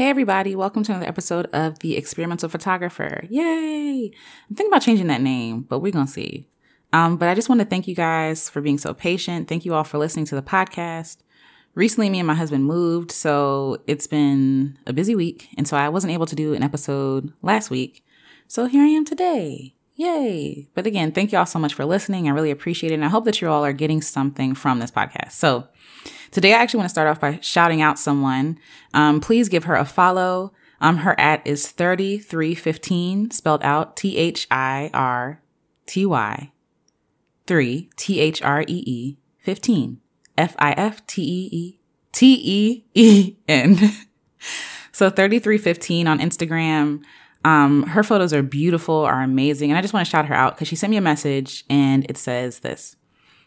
Hey everybody, welcome to another episode of The Experimental Photographer. Yay! I'm thinking about changing that name, but we're going to see. But I just want to thank you guys for being so patient. Thank you all for listening to the podcast. Recently, me and my husband moved, so it's been a busy week. And so I wasn't able to do an episode last week. So here I am today. Yay! But again, thank you all so much for listening. I really appreciate it. And I hope that you all are getting something from this podcast. So today, I actually want to start off by shouting out someone. Please give her a follow. Her at is 3315, spelled out THIRTY, 3, THREE, 15, FIFTEETEEN. So 3315 on Instagram. Her photos are beautiful, are amazing. And I just want to shout her out because she sent me a message and it says this.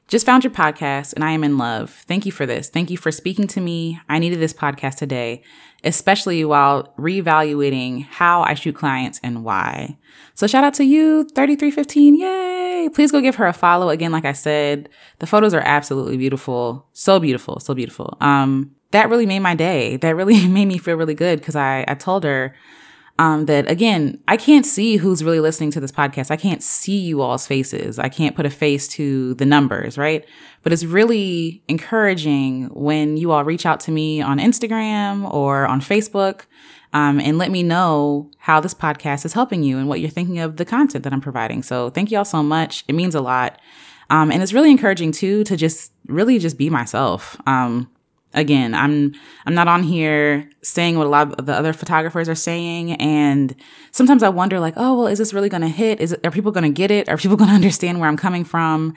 Just found your podcast and I am in love. Thank you for this. Thank you for speaking to me. I needed this podcast today, especially while reevaluating how I shoot clients and why. So shout out to you, 3315. Yay. Please go give her a follow. Again, like I said, the photos are absolutely beautiful. So beautiful. So beautiful. That really made my day. That really made me feel really good because I told her that again, I can't see who's really listening to this podcast. I can't see you all's faces. I can't put a face to the numbers, right? But it's really encouraging when you all reach out to me on Instagram or on Facebook, and let me know how this podcast is helping you and what you're thinking of the content that I'm providing. So thank you all so much. It means a lot. And it's really encouraging too, to just really just be myself. Again, I'm not on here saying what a lot of the other photographers are saying. And sometimes I wonder like, oh, well, is this really going to hit? Are people going to get it? Are people going to understand where I'm coming from?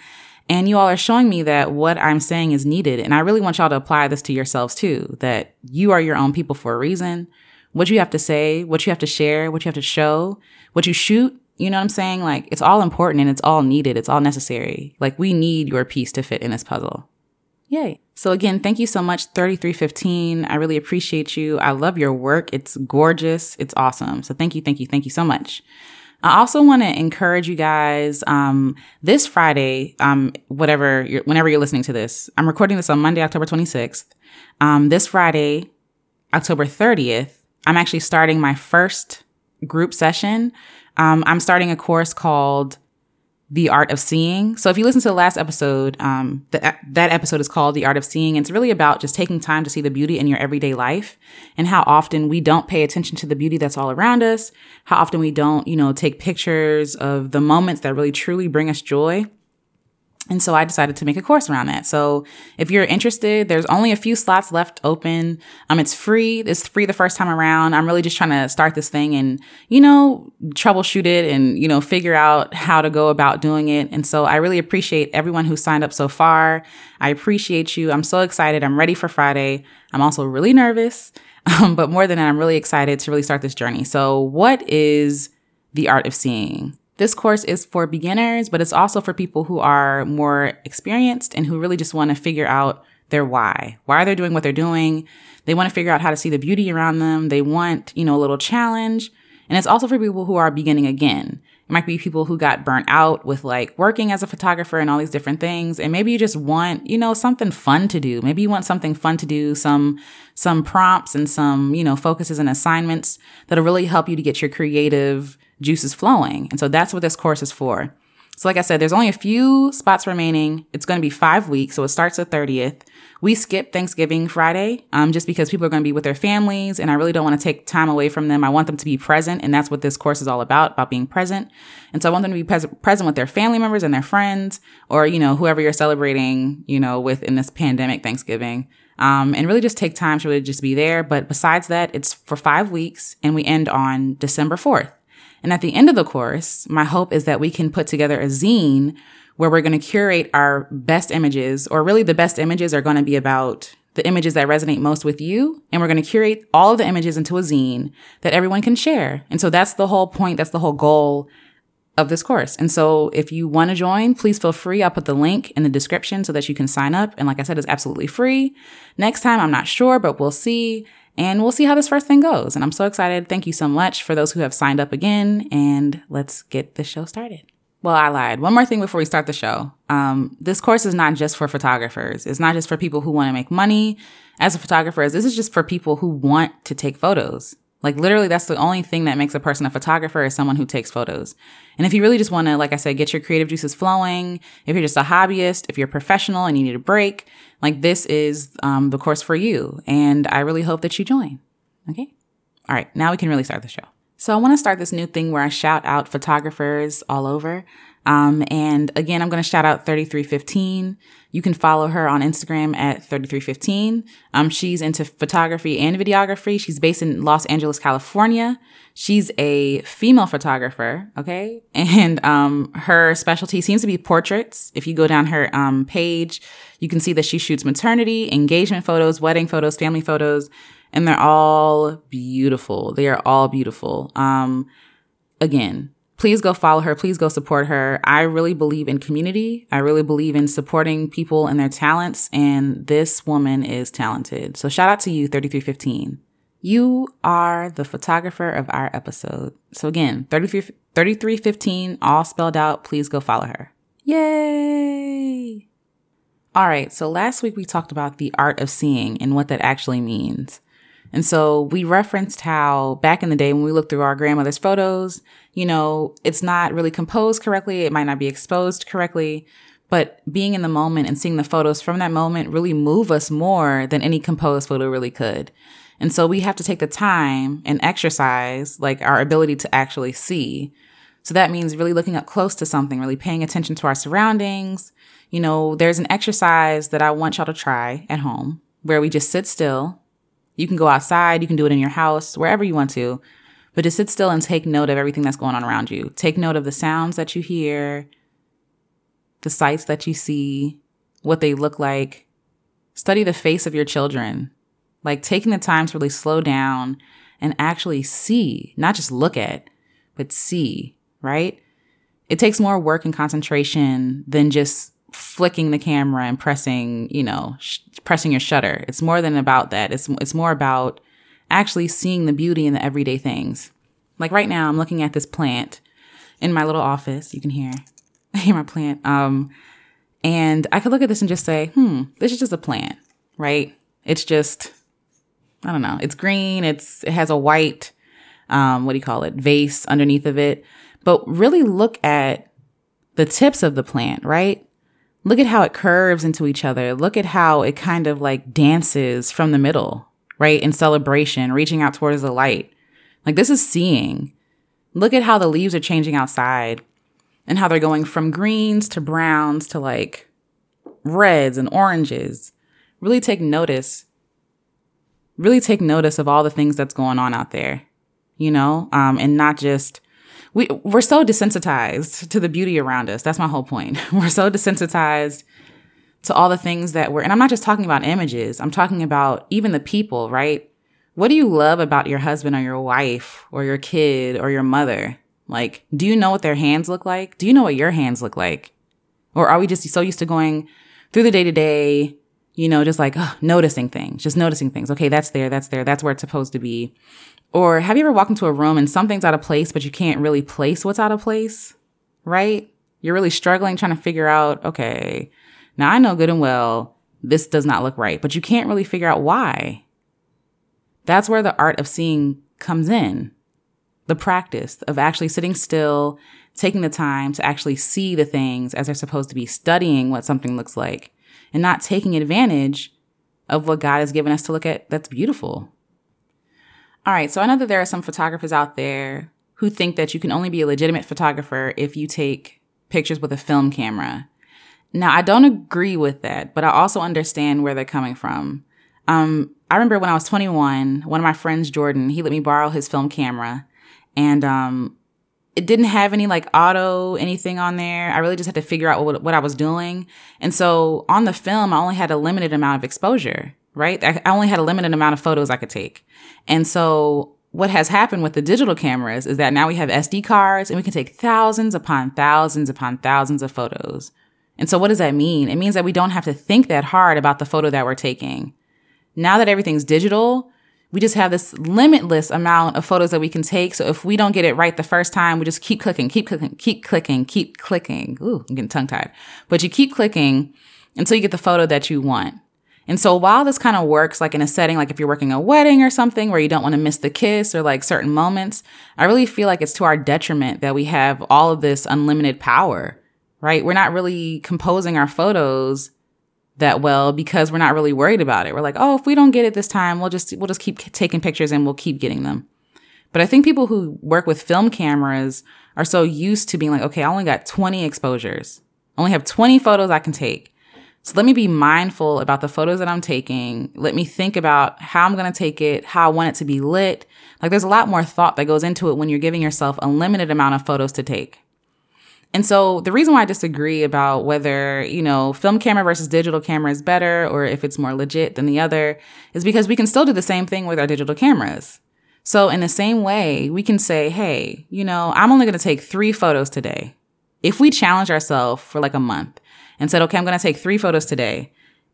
And you all are showing me that what I'm saying is needed. And I really want y'all to apply this to yourselves too, that you are your own people for a reason. What you have to say, what you have to share, what you have to show, what you shoot. You know what I'm saying? Like, it's all important and it's all needed. It's all necessary. Like, we need your piece to fit in this puzzle. Yay. So again, thank you so much, 3315. I really appreciate you. I love your work. It's gorgeous. It's awesome. So thank you, thank you, thank you so much. I also want to encourage you guys, this Friday, whenever you're listening to this, I'm recording this on Monday, October 26th. This Friday, October 30th, I'm actually starting my first group session. I'm starting a course called The Art of Seeing. So if you listen to the last episode, that episode is called The Art of Seeing. And it's really about just taking time to see the beauty in your everyday life and how often we don't pay attention to the beauty that's all around us, how often we don't, take pictures of the moments that really truly bring us joy. And so I decided to make a course around that. So if you're interested, there's only a few slots left open. It's free. It's free the first time around. I'm really just trying to start this thing and, troubleshoot it and, figure out how to go about doing it. And so I really appreciate everyone who signed up so far. I appreciate you. I'm so excited. I'm ready for Friday. I'm also really nervous. But more than that, I'm really excited to really start this journey. So what is The Art of Seeing? This course is for beginners, but it's also for people who are more experienced and who really just want to figure out their why. Why they're doing what they're doing. They want to figure out how to see the beauty around them. They want, a little challenge. And it's also for people who are beginning again. It might be people who got burnt out with working as a photographer and all these different things. And maybe you just want, something fun to do. Maybe you want something fun to do, some prompts and some, focuses and assignments that'll really help you to get your creative juices flowing. And so that's what this course is for. So like I said, there's only a few spots remaining. It's going to be 5 weeks. So it starts the 30th. We skip Thanksgiving Friday, just because people are going to be with their families and I really don't want to take time away from them. I want them to be present. And that's what this course is all about being present. And so I want them to be present with their family members and their friends or, whoever you're celebrating, with in this pandemic Thanksgiving. And really just take time to really just be there. But besides that, it's for 5 weeks and we end on December 4th. And at the end of the course, my hope is that we can put together a zine where we're going to curate our best images, or really the best images are going to be about the images that resonate most with you. And we're going to curate all of the images into a zine that everyone can share. And so that's the whole point. That's the whole goal of this course. And so if you want to join, please feel free. I'll put the link in the description so that you can sign up. And like I said, it's absolutely free. Next time, I'm not sure, but we'll see. And we'll see how this first thing goes. And I'm so excited. Thank you so much for those who have signed up again. And let's get the show started. Well, I lied. One more thing before we start the show. This course is not just for photographers. It's not just for people who want to make money as a photographer. This is just for people who want to take photos. Like, literally, that's the only thing that makes a person a photographer is someone who takes photos. And if you really just want to, like I said, get your creative juices flowing, if you're just a hobbyist, if you're a professional and you need a break, like, this is the course for you. And I really hope that you join. Okay? All right. Now we can really start the show. So I want to start this new thing where I shout out photographers all over. And again, I'm going to shout out 3315. You can follow her on Instagram at 3315. She's into photography and videography. She's based in Los Angeles, California. She's a female photographer. Okay. And, her specialty seems to be portraits. If you go down her, page, you can see that she shoots maternity, engagement photos, wedding photos, family photos, and they're all beautiful. They are all beautiful. Again, please go follow her. Please go support her. I really believe in community. I really believe in supporting people and their talents. And this woman is talented. So shout out to you, 3315. You are the photographer of our episode. So again, 3315, all spelled out. Please go follow her. Yay! All right. So last week we talked about the art of seeing and what that actually means. And so we referenced how back in the day when we looked through our grandmother's photos, you know, it's not really composed correctly. It might not be exposed correctly, but being in the moment and seeing the photos from that moment really move us more than any composed photo really could. And so we have to take the time and exercise like our ability to actually see. So that means really looking up close to something, really paying attention to our surroundings. You know, there's an exercise that I want y'all to try at home where we just sit still. You can go outside, you can do it in your house, wherever you want to, but just sit still and take note of everything that's going on around you. Take note of the sounds that you hear, the sights that you see, what they look like. Study the face of your children, like taking the time to really slow down and actually see, not just look at, but see, right? It takes more work and concentration than just flicking the camera and pressing, you know, pressing your shutter. It's more than about that. It's more about actually seeing the beauty in the everyday things. Like right now, I'm looking at this plant in my little office. You can hear my plant. And I could look at this and just say, this is just a plant, right? It's just, I don't know. It's green. It has a white, vase underneath of it. But really look at the tips of the plant, right? Look at how it curves into each other. Look at how it kind of like dances from the middle, right? In celebration, reaching out towards the light. Like this is seeing. Look at how the leaves are changing outside and how they're going from greens to browns to like reds and oranges. Really take notice. Really take notice of all the things that's going on out there, you know, and not just We're so desensitized to the beauty around us. That's my whole point. We're so desensitized to all the things that and I'm not just talking about images. I'm talking about even the people, right? What do you love about your husband or your wife or your kid or your mother? Like, do you know what their hands look like? Do you know what your hands look like? Or are we just so used to going through the day-to-day, you know, just like noticing things, just noticing things. Okay, that's there, that's where it's supposed to be. Or have you ever walked into a room and something's out of place, but you can't really place what's out of place, right? You're really struggling trying to figure out, okay, now I know good and well, this does not look right, but you can't really figure out why. That's where the art of seeing comes in. The practice of actually sitting still, taking the time to actually see the things as they're supposed to be, studying what something looks like, and not taking advantage of what God has given us to look at that's beautiful. All right, so I know that there are some photographers out there who think that you can only be a legitimate photographer if you take pictures with a film camera. Now, I don't agree with that, but I also understand where they're coming from. I remember when I was 21, one of my friends, Jordan, he let me borrow his film camera, and it didn't have any like auto anything on there. I really just had to figure out what I was doing. And so on the film, I only had a limited amount of exposure. Right? I only had a limited amount of photos I could take. And so what has happened with the digital cameras is that now we have SD cards and we can take thousands upon thousands upon thousands of photos. And so what does that mean? It means that we don't have to think that hard about the photo that we're taking. Now that everything's digital, we just have this limitless amount of photos that we can take. So if we don't get it right the first time, we just keep clicking. Ooh, I'm getting tongue tied. But you keep clicking until you get the photo that you want. And so while this kind of works, like in a setting, like if you're working a wedding or something where you don't want to miss the kiss or like certain moments, I really feel like it's to our detriment that we have all of this unlimited power, right? We're not really composing our photos that well because we're not really worried about it. We're like, oh, if we don't get it this time, we'll just keep taking pictures and we'll keep getting them. But I think people who work with film cameras are so used to being like, okay, I only got 20 exposures. I only have 20 photos I can take. So let me be mindful about the photos that I'm taking. Let me think about how I'm going to take it, how I want it to be lit. Like there's a lot more thought that goes into it when you're giving yourself a limited amount of photos to take. And so the reason why I disagree about whether, you know, film camera versus digital camera is better or if it's more legit than the other is because we can still do the same thing with our digital cameras. So in the same way, we can say, hey, you know, I'm only going to take 3 photos today. If we challenge ourselves for like a month and said, okay, I'm going to take 3 photos today,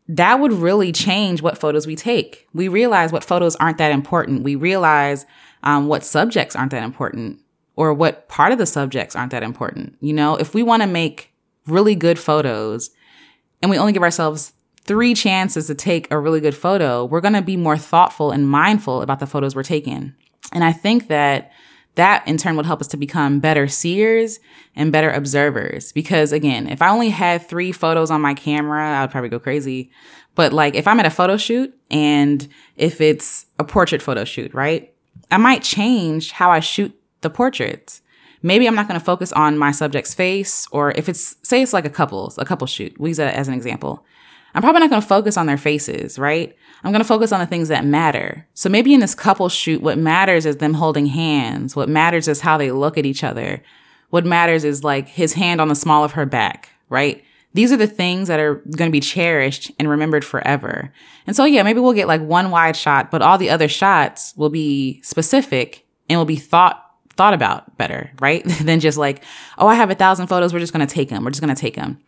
that would really change what photos we take. We realize what photos aren't that important. We realize what subjects aren't that important or what part of the subjects aren't that important. You know, if we want to make really good photos and we only give ourselves 3 chances to take a really good photo, we're going to be more thoughtful and mindful about the photos we're taking. And I think that in turn would help us to become better seers and better observers. Because again, if I only had 3 photos on my camera, I would probably go crazy. But like if I'm at a photo shoot and if it's a portrait photo shoot, right? I might change how I shoot the portraits. Maybe I'm not going to focus on my subject's face, or if it's, say it's like a couple shoot, we use that as an example. I'm probably not going to focus on their faces, right? I'm going to focus on the things that matter. So maybe in this couple shoot, what matters is them holding hands. What matters is how they look at each other. What matters is like his hand on the small of her back, right? These are the things that are going to be cherished and remembered forever. And so, yeah, maybe we'll get like one wide shot, but all the other shots will be specific and will be thought about better, right? Than just like, oh, I have 1,000 photos. We're just going to take them. We're just going to take them.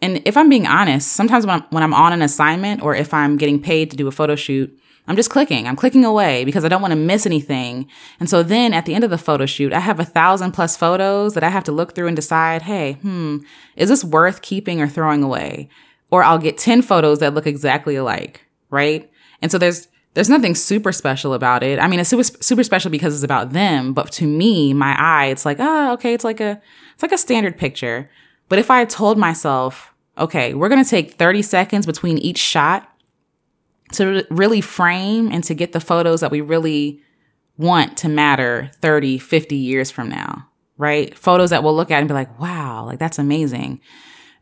And if I'm being honest, sometimes when I'm on an assignment or if I'm getting paid to do a photo shoot, I'm just clicking. I'm clicking away because I don't want to miss anything. And so then at the end of the photo shoot, I have 1,000+ photos that I have to look through and decide, hey, is this worth keeping or throwing away? Or I'll get 10 photos that look exactly alike, right? And so there's nothing super special about it. I mean, it's super special because it's about them, but to me, my eye, it's like, oh, okay, it's like a standard picture. But if I told myself, okay, we're going to take 30 seconds between each shot to really frame and to get the photos that we really want to matter 30, 50 years from now, right? Photos that we'll look at and be like, wow, like that's amazing.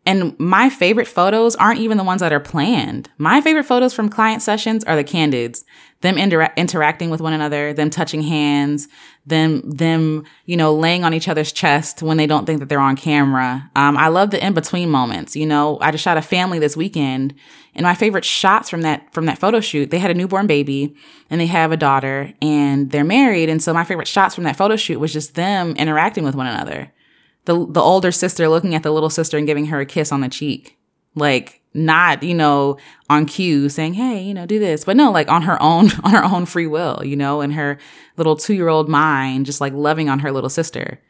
And my favorite photos aren't even the ones that are planned. My favorite photos from client sessions are the candids, them interacting with one another, them touching hands, them, you know, laying on each other's chest when they don't think that they're on camera. I love the in-between moments. You know, I just shot a family this weekend and my favorite shots from that photo shoot, they had a newborn baby and they have a daughter and they're married. And so my favorite shots from that photo shoot was just them interacting with one another. The older sister looking at the little sister and giving her a kiss on the cheek, like not, you know, on cue saying, hey, you know, do this, but no, like on her own free will, you know, and her little 2-year-old mind, just like loving on her little sister.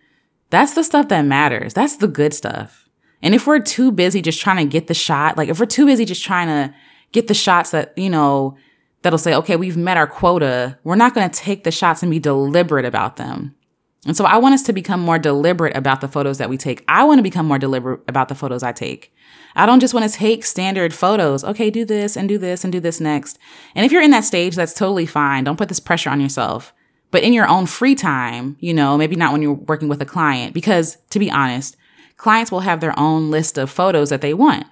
That's the stuff that matters. That's the good stuff. And if we're too busy just trying to get the shot, like if we're too busy just trying to get the shots that, you know, that'll say, okay, we've met our quota, we're not going to take the shots and be deliberate about them. And so I want us to become more deliberate about the photos that we take. I want to become more deliberate about the photos I take. I don't just want to take standard photos. Okay, do this and do this and do this next. And if you're in that stage, that's totally fine. Don't put this pressure on yourself. But in your own free time, you know, maybe not when you're working with a client, because to be honest, clients will have their own list of photos that they want.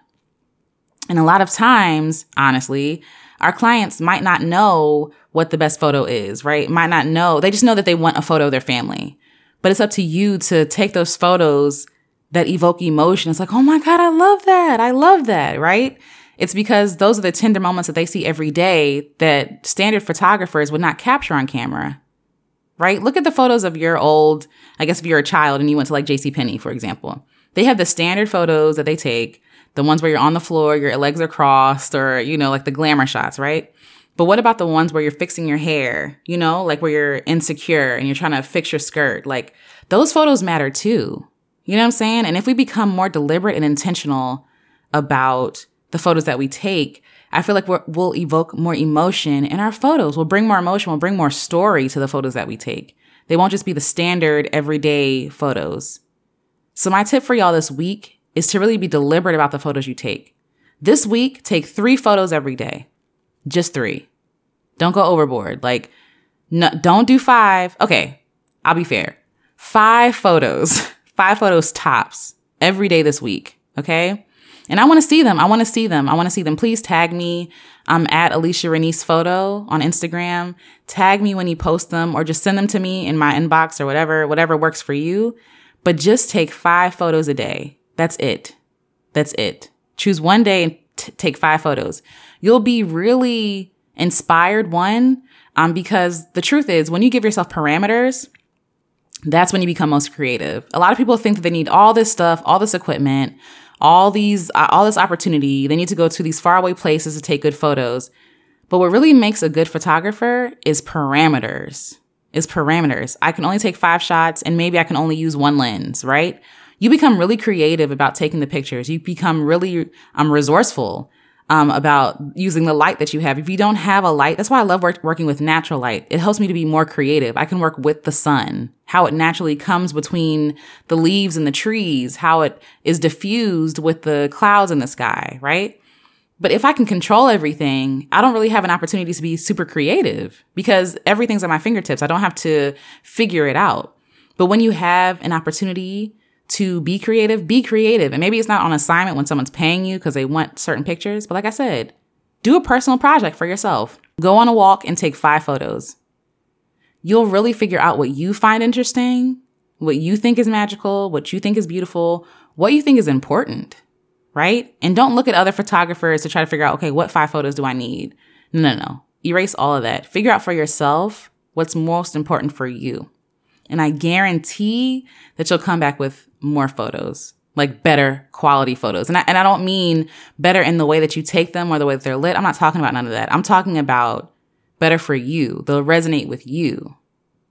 And a lot of times, honestly, our clients might not know what the best photo is, right? Might not know. They just know that they want a photo of their family. But it's up to you to take those photos that evoke emotion. It's like, oh my God, I love that. I love that, right? It's because those are the tender moments that they see every day that standard photographers would not capture on camera, right? Look at the photos of your old, I guess if you're a child and you went to like JCPenney, for example. They have the standard photos that they take, the ones where you're on the floor, your legs are crossed, or, you know, like the glamour shots, right? But what about the ones where you're fixing your hair, you know, like where you're insecure and you're trying to fix your skirt? Like, those photos matter too. You know what I'm saying? And if we become more deliberate and intentional about the photos that we take, I feel like we'll evoke more emotion in our photos. We'll bring more emotion. We'll bring more story to the photos that we take. They won't just be the standard everyday photos. So my tip for y'all this week is to really be deliberate about the photos you take. This week, take 3 photos every day. Just 3. Don't go overboard. Like, no, don't do 5. Okay, I'll be fair. 5 photos. 5 photos tops every day this week, okay? And I want to see them. Please tag me. I'm at Alicia Renece Photo on Instagram. Tag me when you post them or just send them to me in my inbox or whatever works for you. But just take 5 photos a day. That's it. Choose one day and take 5 photos. You'll be really inspired, because the truth is, when you give yourself parameters, that's when you become most creative. A lot of people think that they need all this stuff, all this equipment, all this opportunity. They need to go to these faraway places to take good photos. But what really makes a good photographer is parameters. I can only take 5 shots and maybe I can only use 1 lens, right? You become really creative about taking the pictures. You become really resourceful about using the light that you have. If you don't have a light, that's why I love working with natural light. It helps me to be more creative. I can work with the sun, how it naturally comes between the leaves and the trees, how it is diffused with the clouds in the sky, right? But if I can control everything, I don't really have an opportunity to be super creative because everything's at my fingertips. I don't have to figure it out. But when you have an opportunity to be creative. And maybe it's not on assignment when someone's paying you because they want certain pictures. But like I said, do a personal project for yourself. Go on a walk and take 5 photos. You'll really figure out what you find interesting, what you think is magical, what you think is beautiful, what you think is important, right? And don't look at other photographers to try to figure out, okay, what 5 photos do I need? No. Erase all of that. Figure out for yourself what's most important for you. And I guarantee that you'll come back with more photos, like better quality photos. And I don't mean better in the way that you take them or the way that they're lit. I'm not talking about none of that. I'm talking about better for you. They'll resonate with you.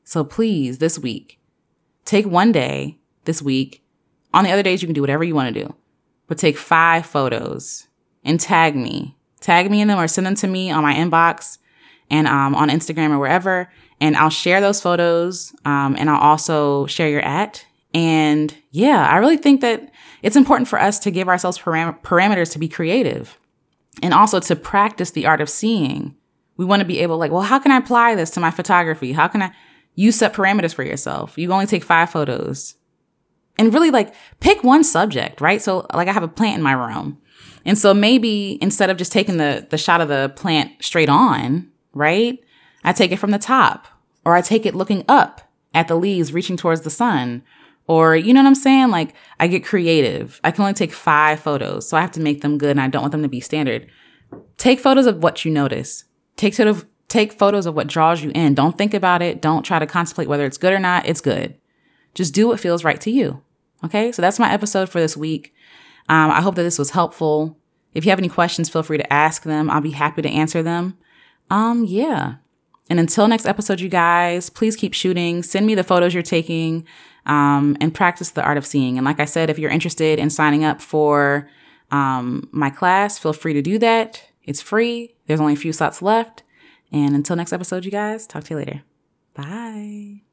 So please, this week, take one day this week. On the other days, you can do whatever you want to do. But take 5 photos and tag me. Tag me in them or send them to me on my inbox and on Instagram or wherever. And I'll share those photos, and I'll also share your at. And yeah, I really think that it's important for us to give ourselves parameters to be creative and also to practice the art of seeing. We want to be able, like, well, how can I apply this to my photography? How can I? You set parameters for yourself. You only take 5 photos and really, like, pick one subject, right? So, like, I have a plant in my room. And so maybe instead of just taking the shot of the plant straight on, right? I take it from the top, or I take it looking up at the leaves reaching towards the sun, or you know what I'm saying? Like, I get creative. I can only take 5 photos, so I have to make them good, and I don't want them to be standard. Take photos of what you notice. Take photos of what draws you in. Don't think about it. Don't try to contemplate whether it's good or not. It's good. Just do what feels right to you, okay? So that's my episode for this week. I hope that this was helpful. If you have any questions, feel free to ask them. I'll be happy to answer them. Yeah. And until next episode, you guys, please keep shooting. Send me the photos you're taking and practice the art of seeing. And like I said, if you're interested in signing up for my class, feel free to do that. It's free. There's only a few slots left. And until next episode, you guys, talk to you later. Bye.